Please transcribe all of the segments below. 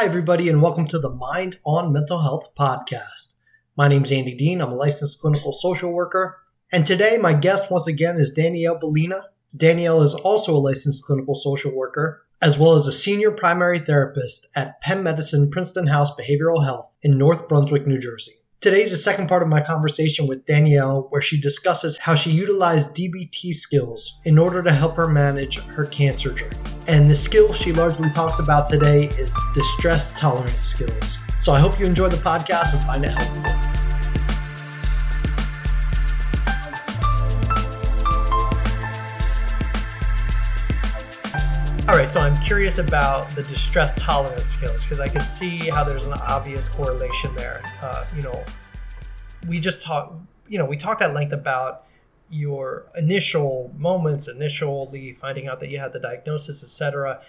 Hi, everybody, and welcome to the Mind on Mental Health podcast. My name's Andy Dean. I'm a licensed clinical social worker. And today, my guest once again is Danielle Bellina. Danielle is also a licensed clinical social worker, as well as a senior primary therapist at Penn Medicine Princeton House Behavioral Health in North Brunswick, New Jersey. Today is the second part of my conversation with Danielle, where she discusses how she utilized DBT skills in order to help her manage her cancer journey. And the skill she largely talks about today is distress tolerance skills. So I hope you enjoy the podcast and find it helpful. All right, so I'm curious about the distress tolerance skills because I can see how there's an obvious correlation there. We talked at length about your initial moments, initially finding out that you had the diagnosis, etc.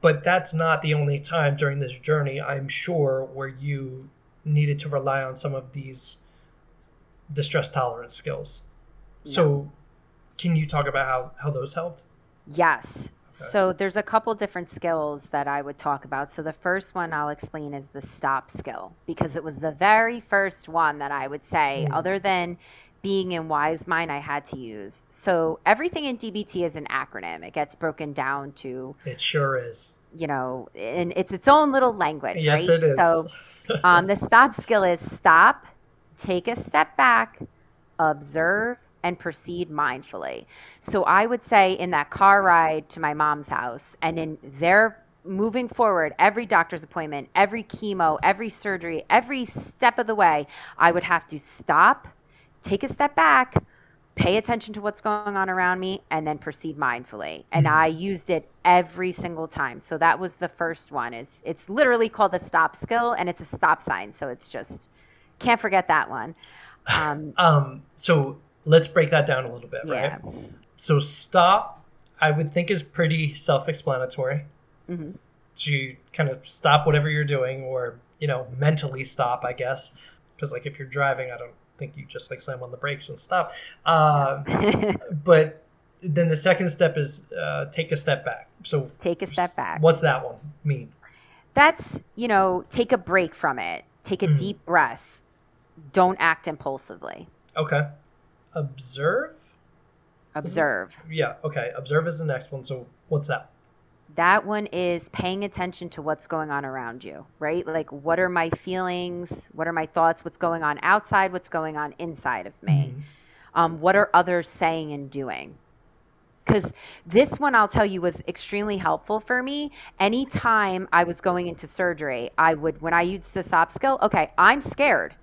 But that's not the only time during this journey, I'm sure, where you needed to rely on some of these distress tolerance skills. Yeah. So can you talk about how those helped? Yes. Okay. So there's a couple different skills that I would talk about. So the first one I'll explain is the STOP skill, because it was the very first one that I would say, other than being in Wise Mind, I had to use. So everything in DBT is an acronym. It gets broken down to... It sure is. And it's its own little language, yes, right? It is. So the STOP skill is stop, take a step back, observe, and proceed mindfully. So I would say in that car ride to my mom's house and in their moving forward, every doctor's appointment, every chemo, every surgery, every step of the way, I would have to stop, take a step back, pay attention to what's going on around me, and then proceed mindfully. And I used it every single time. So that was the first one. It's literally called the STOP skill, and it's a stop sign. So it's just, can't forget that one. So let's break that down a little bit, right? Yeah. So stop, I would think, is pretty self-explanatory. Mm-hmm. So you kind of stop whatever you're doing or, mentally stop, I guess. Because if you're driving, I don't think you just slam on the brakes and stop. But then the second step is take a step back. So take a step back. What's that one mean? That's, take a break from it. Take a deep breath. Don't act impulsively. Okay. Observe. Yeah. Okay. Observe is the next one. So what's that? That one is paying attention to what's going on around you, right? What are my feelings? What are my thoughts? What's going on outside? What's going on inside of me? Mm-hmm. What are others saying and doing? Because this one, I'll tell you, was extremely helpful for me. Anytime I was going into surgery, when I used the STOP skill, okay, I'm scared.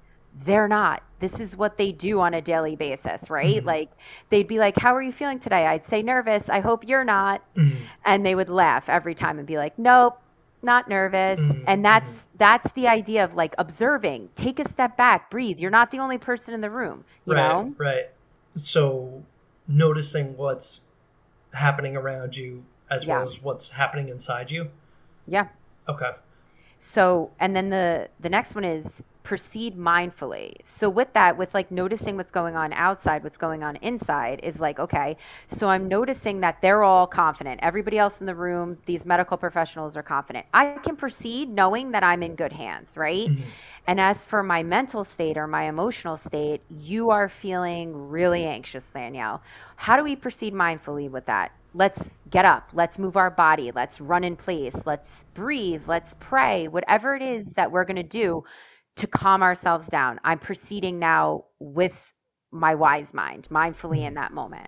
They're not. This is what they do on a daily basis, right? Mm-hmm. They'd be like, how are you feeling today? I'd say nervous. I hope you're not. Mm-hmm. And they would laugh every time and be like, nope, not nervous. Mm-hmm. And that's the idea of observing, take a step back, breathe. You're not the only person in the room, you know? Right. So noticing what's happening around you as well as what's happening inside you. Yeah. Okay. So, and then the next one is proceed mindfully. So with that, noticing what's going on outside, what's going on inside is okay, so I'm noticing that they're all confident. Everybody else in the room, these medical professionals are confident. I can proceed knowing that I'm in good hands, right? Mm-hmm. And as for my mental state or my emotional state, you are feeling really anxious, Danielle. How do we proceed mindfully with that? Let's get up. Let's move our body. Let's run in place. Let's breathe. Let's pray. Whatever it is that we're going to do to calm ourselves down. I'm proceeding now with my Wise Mind, mindfully in that moment.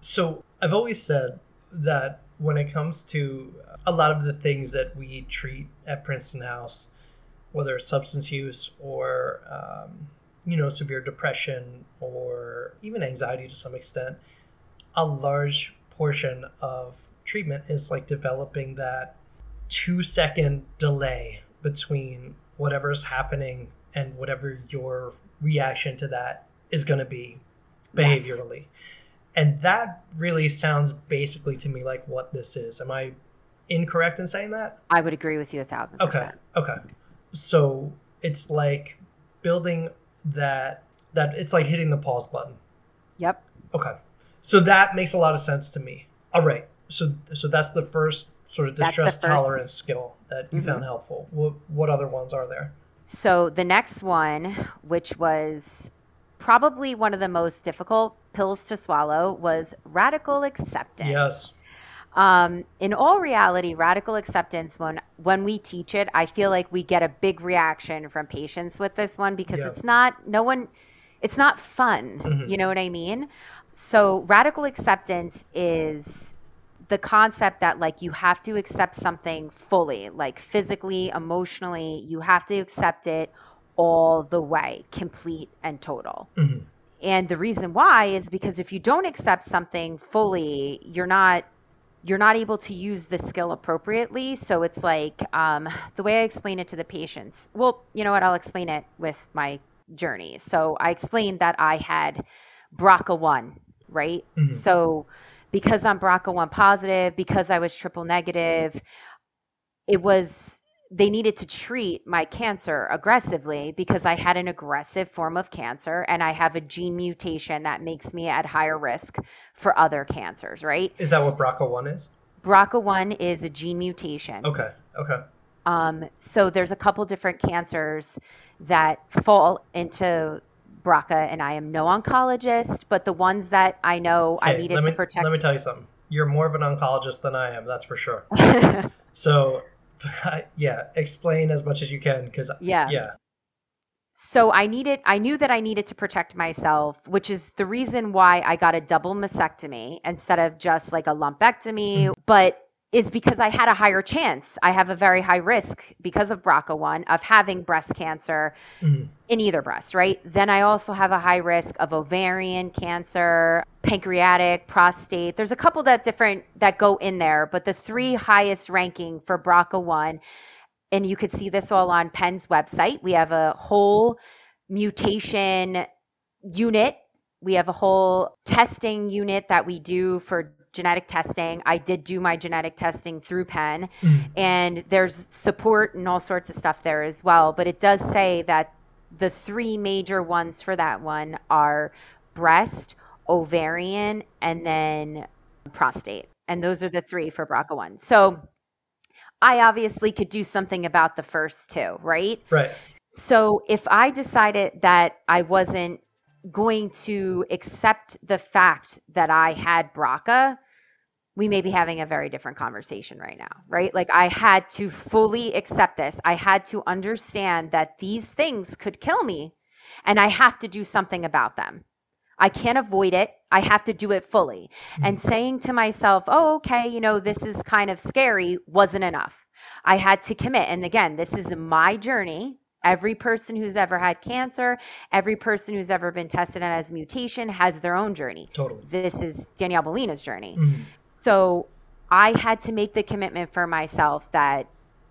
So I've always said that when it comes to a lot of the things that we treat at Princeton House, whether it's substance use or, severe depression or even anxiety to some extent, a large portion of treatment is developing that 2-second delay between whatever's happening and whatever your reaction to that is going to be behaviorally. Yes. And that really sounds basically to me like what this is. Am I incorrect in saying that? I would agree with you 1,000%. Okay. So it's building that it's hitting the pause button. Yep. Okay. So that makes a lot of sense to me. All right. So that's the first sort of distress tolerance skill that you found helpful. What other ones are there? So the next one, which was probably one of the most difficult pills to swallow, was radical acceptance. Yes. In all reality, radical acceptance, when we teach it, I feel like we get a big reaction from patients with this one because it's not fun. You know what I mean? So radical acceptance is the concept that like you have to accept something fully, like physically, emotionally, you have to accept it all the way, complete and total. And the reason why is because if you don't accept something fully, you're not able to use the skill appropriately. So it's like the way I explain it to the patients. Well, you know what? I'll explain it with my journey. So I explained that I had BRCA1, right? So because I'm BRCA1 positive, because I was triple negative, they needed to treat my cancer aggressively because I had an aggressive form of cancer and I have a gene mutation that makes me at higher risk for other cancers, right? Is that what BRCA1 is? BRCA1 is a gene mutation. Okay. So there's a couple different cancers that fall into BRCA, and I am no oncologist, but the ones that I know to protect. Let me tell you something. You're more of an oncologist than I am. That's for sure. So explain as much as you can. Cause So I knew that I needed to protect myself, which is the reason why I got a double mastectomy instead of just like a lumpectomy, but is because I had a higher chance. I have a very high risk because of BRCA1 of having breast cancer in either breast, right? Then I also have a high risk of ovarian cancer, pancreatic, prostate. There's a couple that go in there, but the three highest ranking for BRCA1, and you could see this all on Penn's website. We have a whole mutation unit. We have a whole testing unit that we do for genetic testing. I did do my genetic testing through Penn, and there's support and all sorts of stuff there as well. But it does say that the three major ones for that one are breast, ovarian, and then prostate. And those are the three for BRCA1. So I obviously could do something about the first two, right? Right. So if I decided that I wasn't going to accept the fact that I had BRCA, we may be having a very different conversation right now, right? Like I had to fully accept this. I had to understand that these things could kill me and I have to do something about them. I can't avoid it. I have to do it fully. And saying to myself, oh, okay, you know, this is kind of scary, wasn't enough. I had to commit. And again, this is my journey. Every person who's ever had cancer, every person who's ever been tested and has a mutation has their own journey. Totally. This is Danielle Bellina's journey. So I had to make the commitment for myself that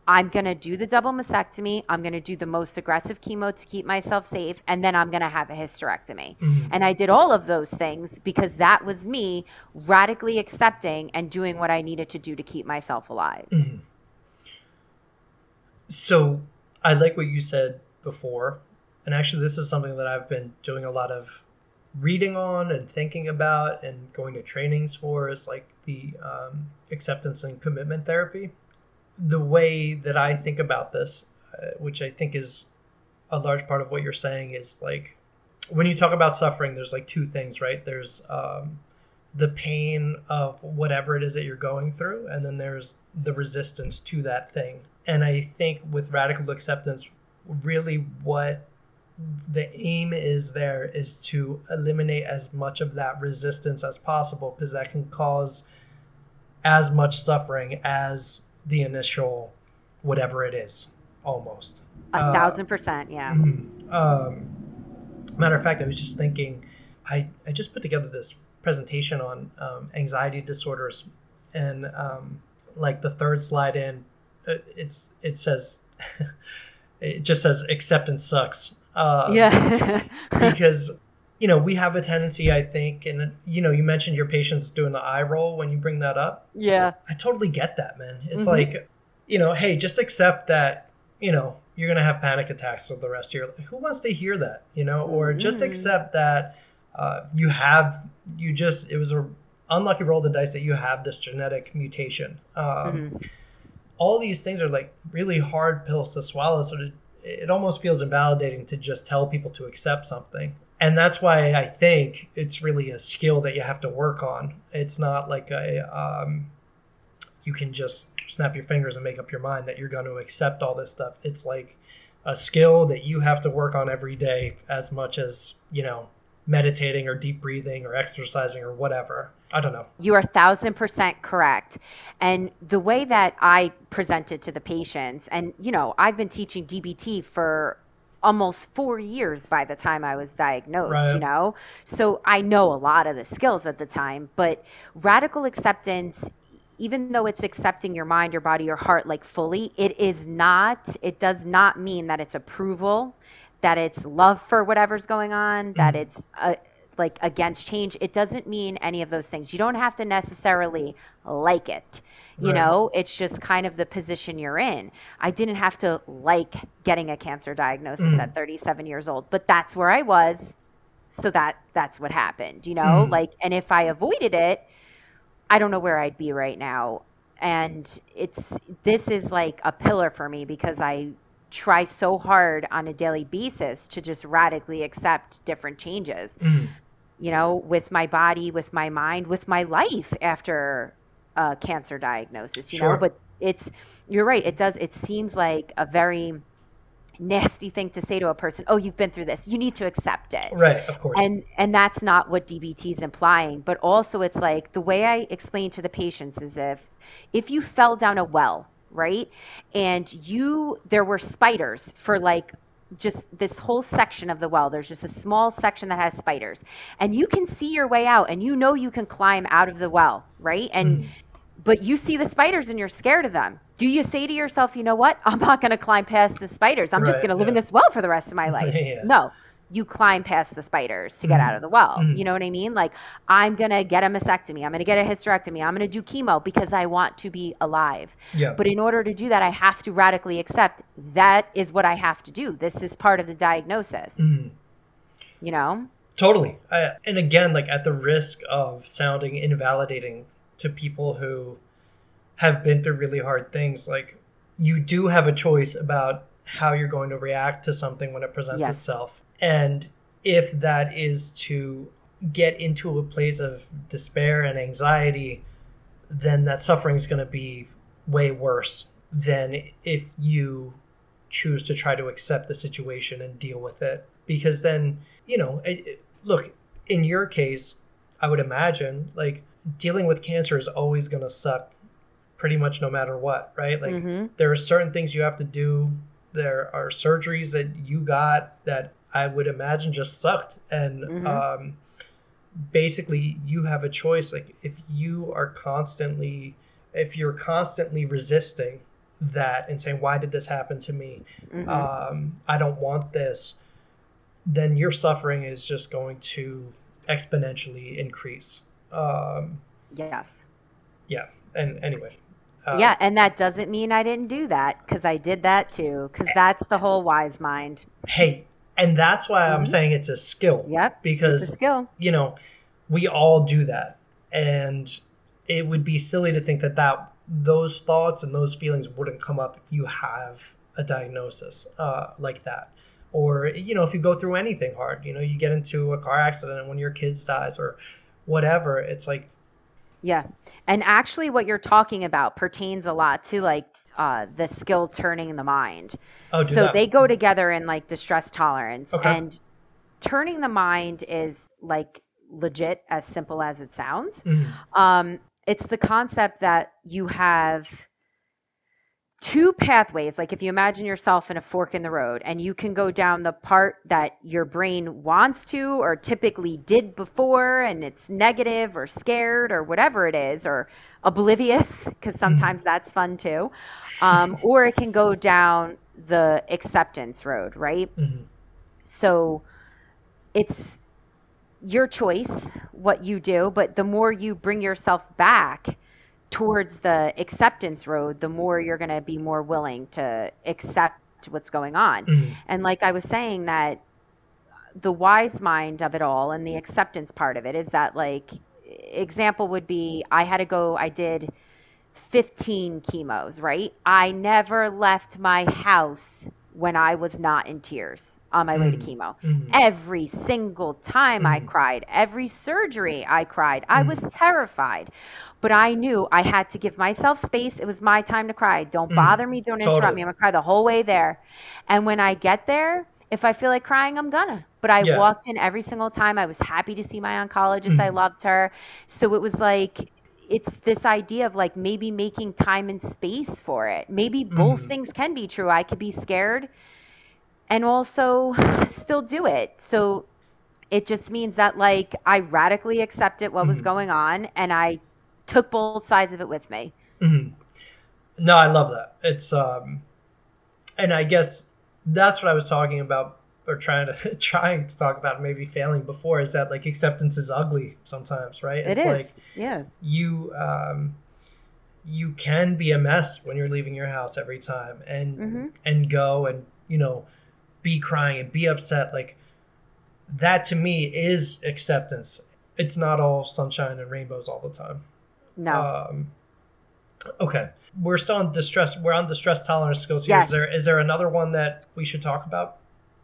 I'm going to do the double mastectomy. I'm going to do the most aggressive chemo to keep myself safe. And then I'm going to have a hysterectomy. And I did all of those things because that was me radically accepting and doing what I needed to do to keep myself alive. So I like what you said before. And actually, this is something that I've been doing a lot of reading on and thinking about and going to trainings for, is like the acceptance and commitment therapy. The way that I think about this, which I think is a large part of what you're saying, is like when you talk about suffering, there's like two things, right? There's the pain of whatever it is that you're going through, and then there's the resistance to that thing. And I think with radical acceptance, really what the aim is there is to eliminate as much of that resistance as possible, because that can cause as much suffering as the initial whatever it is, almost. 1,000%, yeah. Matter of fact, I was just thinking, I just put together this presentation on anxiety disorders, and like the third slide in, it says it just says acceptance sucks. Because, you know, we have a tendency, I think, and, you know, you mentioned your patients doing the eye roll when you bring that up. Yeah. I totally get that, man. It's like, you know, hey, just accept that, you know, you're going to have panic attacks for the rest of your life. Who wants to hear that, you know, or just accept that you just, it was a unlucky roll of the dice that you have this genetic mutation. All these things are like really hard pills to swallow. So it almost feels invalidating to just tell people to accept something. And that's why I think it's really a skill that you have to work on. It's not like you can just snap your fingers and make up your mind that you're going to accept all this stuff. It's like a skill that you have to work on every day as much as, you know, meditating or deep breathing or exercising or whatever. I don't know. You are 1,000% correct. And the way that I presented to the patients, and, you know, I've been teaching DBT for almost 4 years by the time I was diagnosed, right. You know, so I know a lot of the skills at the time, but radical acceptance, even though it's accepting your mind, your body, your heart, like fully, it does not mean that it's approval, that it's love for whatever's going on, that it's like against change. It doesn't mean any of those things. You don't have to necessarily like it. You know, it's just kind of the position you're in. I didn't have to like getting a cancer diagnosis at 37 years old, but that's where I was. So that's what happened, you know, like, and if I avoided it, I don't know where I'd be right now. And this is like a pillar for me because I try so hard on a daily basis to just radically accept different changes, you know, with my body, with my mind, with my life after a cancer diagnosis, you know, but you're right. It seems like a very nasty thing to say to a person. Oh, you've been through this. You need to accept it. Right. Of course. And that's not what DBT is implying, but also it's like the way I explain to the patients is if you fell down a well, right? And there were spiders for like just this whole section of the well. There's just a small section that has spiders and you can see your way out and you know you can climb out of the well, right? And but you see the spiders and you're scared of them. Do you say to yourself, you know what? I'm not going to climb past the spiders. I'm just going to live in this well for the rest of my life. Yeah. No, you climb past the spiders to get out of the well. You know what I mean? Like I'm going to get a mastectomy. I'm going to get a hysterectomy. I'm going to do chemo because I want to be alive. Yeah. But in order to do that, I have to radically accept that is what I have to do. This is part of the diagnosis, you know? Totally. And again, like at the risk of sounding invalidating to people who have been through really hard things, like you do have a choice about how you're going to react to something when it presents itself. And if that is to get into a place of despair and anxiety, then that suffering is going to be way worse than if you choose to try to accept the situation and deal with it. Because then, you know, look, in your case, I would imagine like dealing with cancer is always going to suck pretty much no matter what, right? Like there are certain things you have to do. There are surgeries that you got that I would imagine just sucked. And basically you have a choice. Like if you're constantly resisting that and saying, why did this happen to me? I don't want this. Then your suffering is just going to exponentially increase. Yes. Yeah. And anyway. And that doesn't mean I didn't do that because I did that too, because that's the whole wise mind. Hey, and that's why I'm saying it's a skill. Yep. Because, it's a skill. You know, we all do that. And it would be silly to think that those thoughts and those feelings wouldn't come up if you have a diagnosis like that. Or, you know, if you go through anything hard, you know, you get into a car accident and one of your kids dies or whatever, it's like. Yeah. And actually what you're talking about pertains a lot to like the skill turning the mind. Oh, so that. They go together in like distress tolerance and turning the mind is like legit as simple as it sounds. It's the concept that you have two pathways. Like if you imagine yourself in a fork in the road and you can go down the part that your brain wants to or typically did before and it's negative or scared or whatever it is or oblivious because sometimes that's fun too. Or it can go down the acceptance road, right? So it's your choice what you do, but the more you bring yourself back towards the acceptance road, the more you're going to be more willing to accept what's going on. And like I was saying, that the wise mind of it all and the acceptance part of it is that like example would be, I did 15 chemos, right? I never left my house when I was not in tears on my way to chemo. Every single time I cried, every surgery I cried, I was terrified, but I knew I had to give myself space. It was my time to cry. Don't bother me. Don't interrupt me. I'm gonna cry the whole way there. And when I get there, if I feel like crying, I'm gonna. But I walked in every single time. I was happy to see my oncologist. I loved her. So it was like, it's this idea of like maybe making time and space for it. Maybe both things can be true. I could be scared and also still do it. So it just means that like I radically accepted what was going on and I took both sides of it with me. No, I love that. It's, and I guess that's what I was talking about or trying to talk about, maybe failing before, is that like acceptance is ugly sometimes, right? It's like, you, you can be a mess when you're leaving your house every time and go and, you know, be crying and be upset. Like that to me is acceptance. It's not all sunshine and rainbows all the time. No. Okay. We're still on distress. We're on distress tolerance skills here. Yes. Is there another one that we should talk about?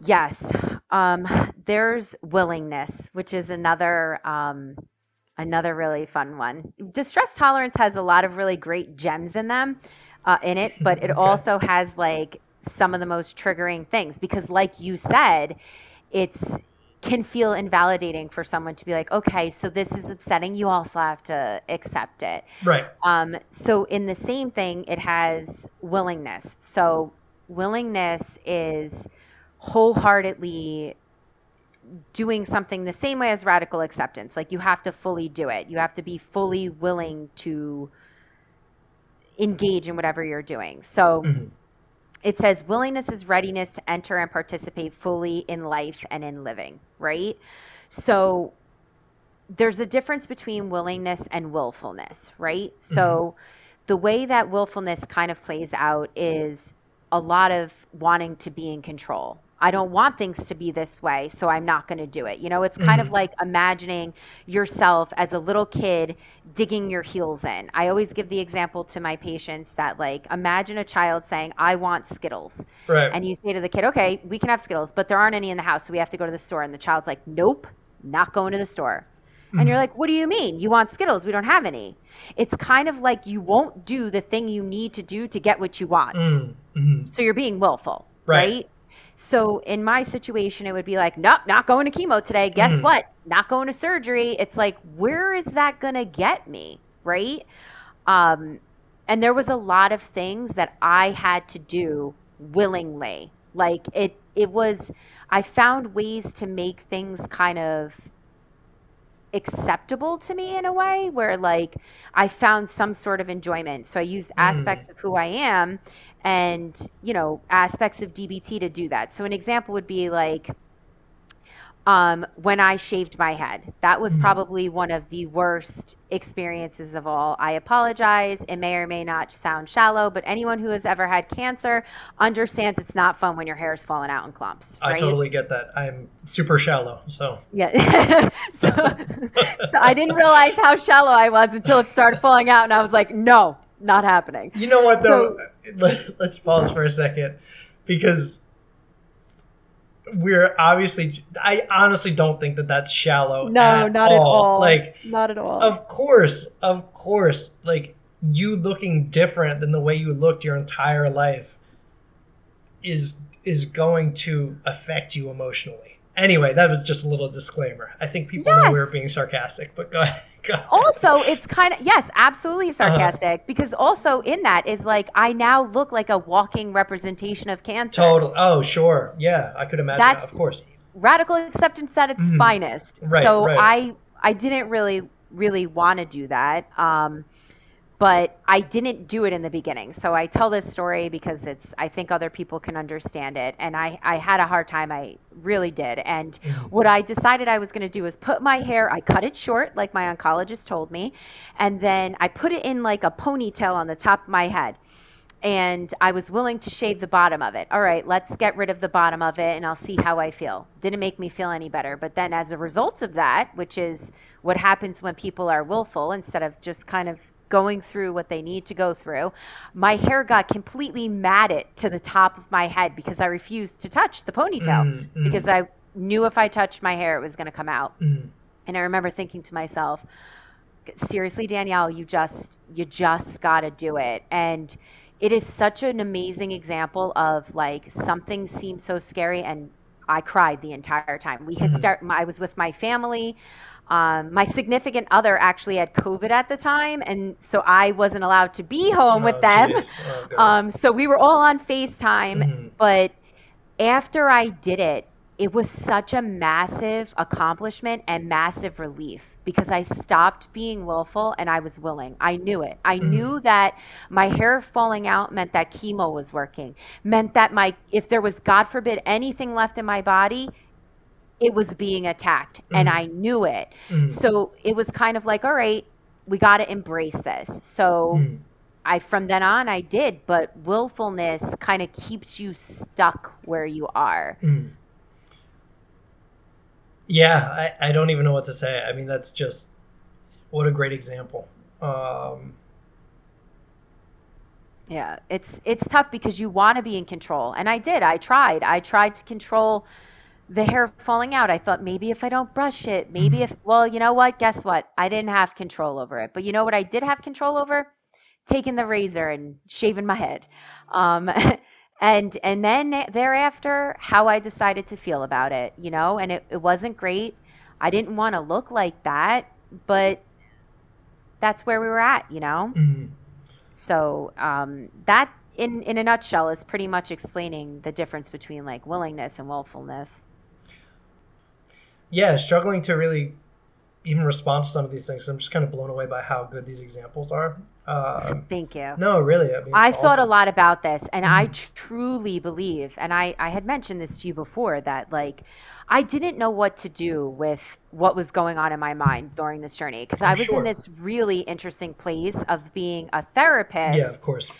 Yes. There's willingness, which is another really fun one. Distress tolerance has a lot of really great gems in it, but it also has like some of the most triggering things, because like you said, it's can feel invalidating for someone to be like, okay, so this is upsetting. You also have to accept it. Right. So in the same thing, it has willingness. So willingness is wholeheartedly doing something the same way as radical acceptance. Like you have to fully do it. You have to be fully willing to engage in whatever you're doing. So it says willingness is readiness to enter and participate fully in life and in living, right? So there's a difference between willingness and willfulness, right? So the way that willfulness kind of plays out is a lot of wanting to be in control. I don't want things to be this way, so I'm not going to do it. You know, it's kind of like imagining yourself as a little kid digging your heels in. I always give the example to my patients that like, imagine a child saying, I want Skittles. Right. And you say to the kid, okay, we can have Skittles, but there aren't any in the house, so we have to go to the store. And the child's like, nope, not going to the store. And you're like, what do you mean? You want Skittles? We don't have any. It's kind of like you won't do the thing you need to do to get what you want. So you're being willful, right? So in my situation, it would be like, nope, not going to chemo today. Guess what? Not going to surgery. It's like, where is that going to get me, right? And there was a lot of things that I had to do willingly. Like it was, I found ways to make things kind of acceptable to me in a way where like I found some sort of enjoyment. So I used aspects of who I am and, you know, aspects of DBT to do that. So an example would be like when I shaved my head, that was probably one of the worst experiences of all. I apologize. It may or may not sound shallow, but anyone who has ever had cancer understands it's not fun when your hair is falling out in clumps. Right? I totally get that. I'm super shallow. So yeah. So I didn't realize how shallow I was until it started falling out. And I was like, no, not happening. You know what though? So, let's pause for a second, because we're obviously, I honestly don't think that that's shallow. No, not at all. Like, not at all. Of course, like you looking different than the way you looked your entire life is going to affect you emotionally. Anyway, that was just a little disclaimer. I think people know we were being sarcastic, but go ahead. Also, it's kind of, yes, absolutely sarcastic, because also in that is like, I now look like a walking representation of cancer. Totally. Oh, sure. Yeah, I could imagine that, of course. Radical acceptance at its finest. Right, so right. I didn't really want to do that, but I didn't do it in the beginning. So I tell this story because I think other people can understand it. And I had a hard time. I really did. And what I decided I was going to do is put my hair, I cut it short, like my oncologist told me. And then I put it in like a ponytail on the top of my head. and I was willing to shave the bottom of it. All right, let's get rid of the bottom of it and I'll see how I feel. Didn't make me feel any better. But then as a result of that, which is what happens when people are willful instead of just kind of going through what they need to go through, my hair got completely matted to the top of my head because I refused to touch the ponytail because I knew if I touched my hair, it was going to come out. And I remember thinking to myself, seriously, Danielle, you just got to do it. And it is such an amazing example of like, something seems so scary. And I cried the entire time. I was with my family. My significant other actually had COVID at the time, and so I wasn't allowed to be home with them. So we were all on FaceTime. But after I did it, it was such a massive accomplishment and massive relief because I stopped being willful and I was willing. I knew it. I knew that my hair falling out meant that chemo was working, meant that if there was, God forbid, anything left in my body, it was being attacked, and I knew it. So it was kind of like, all right, we got to embrace this. So from then on, I did. But willfulness kind of keeps you stuck where you are. Yeah, I don't even know what to say. I mean, that's just, what a great example. Yeah, it's tough because you want to be in control. And I did. I tried to control the hair falling out. I thought, maybe if I don't brush it, maybe you know what? Guess what? I didn't have control over it. But you know what I did have control over? Taking the razor and shaving my head. And then thereafter, how I decided to feel about it, you know, and it wasn't great. I didn't want to look like that, but that's where we were at, you know? So that in a nutshell is pretty much explaining the difference between like willingness and willfulness. Yeah, struggling to really even respond to some of these things. I'm just kind of blown away by how good these examples are. Thank you. No, really. I mean, I thought a lot about this, and I truly believe, and I had mentioned this to you before, that like I didn't know what to do with what was going on in my mind during this journey, because I was in this really interesting place of being a therapist. Yeah, of course.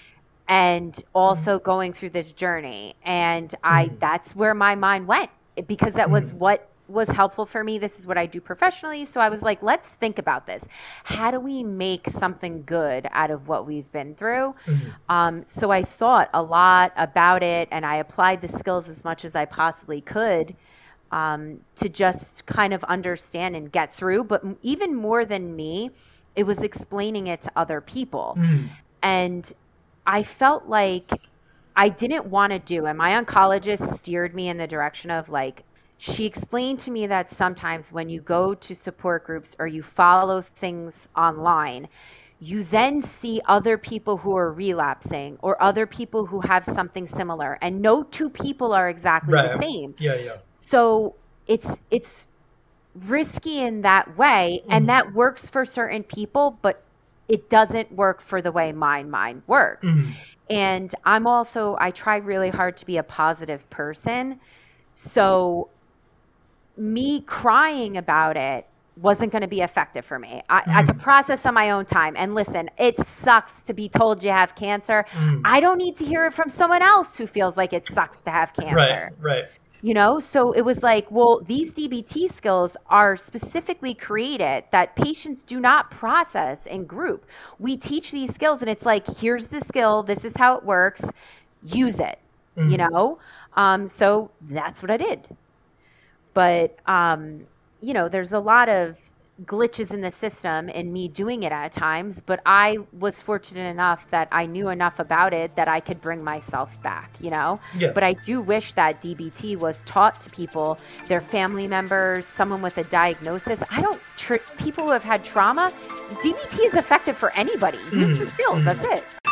And also going through this journey, and that's where my mind went, because that was what was helpful for me. This is what I do professionally. So I was like, let's think about this. How do we make something good out of what we've been through? So I thought a lot about it, and I applied the skills as much as I possibly could to just kind of understand and get through. But even more than me, it was explaining it to other people. And I felt like I didn't want to do, and my oncologist steered me in the direction of like, she explained to me that sometimes when you go to support groups or you follow things online, you then see other people who are relapsing or other people who have something similar, and no two people are exactly the same. Yeah. So it's risky in that way, and that works for certain people, but it doesn't work for the way mine works. And I try really hard to be a positive person. So me crying about it wasn't going to be effective for me. I could process on my own time. And listen, it sucks to be told you have cancer. I don't need to hear it from someone else who feels like it sucks to have cancer. Right. You know, so it was like, well, these DBT skills are specifically created that patients do not process in group. We teach these skills, and it's like, here's the skill. This is how it works. Use it. You know? So that's what I did. But, you know, there's a lot of glitches in the system and me doing it at times, but I was fortunate enough that I knew enough about it that I could bring myself back, you know? Yeah. But I do wish that DBT was taught to people, their family members, someone with a diagnosis. People who have had trauma, DBT is effective for anybody. Use the skills. That's it.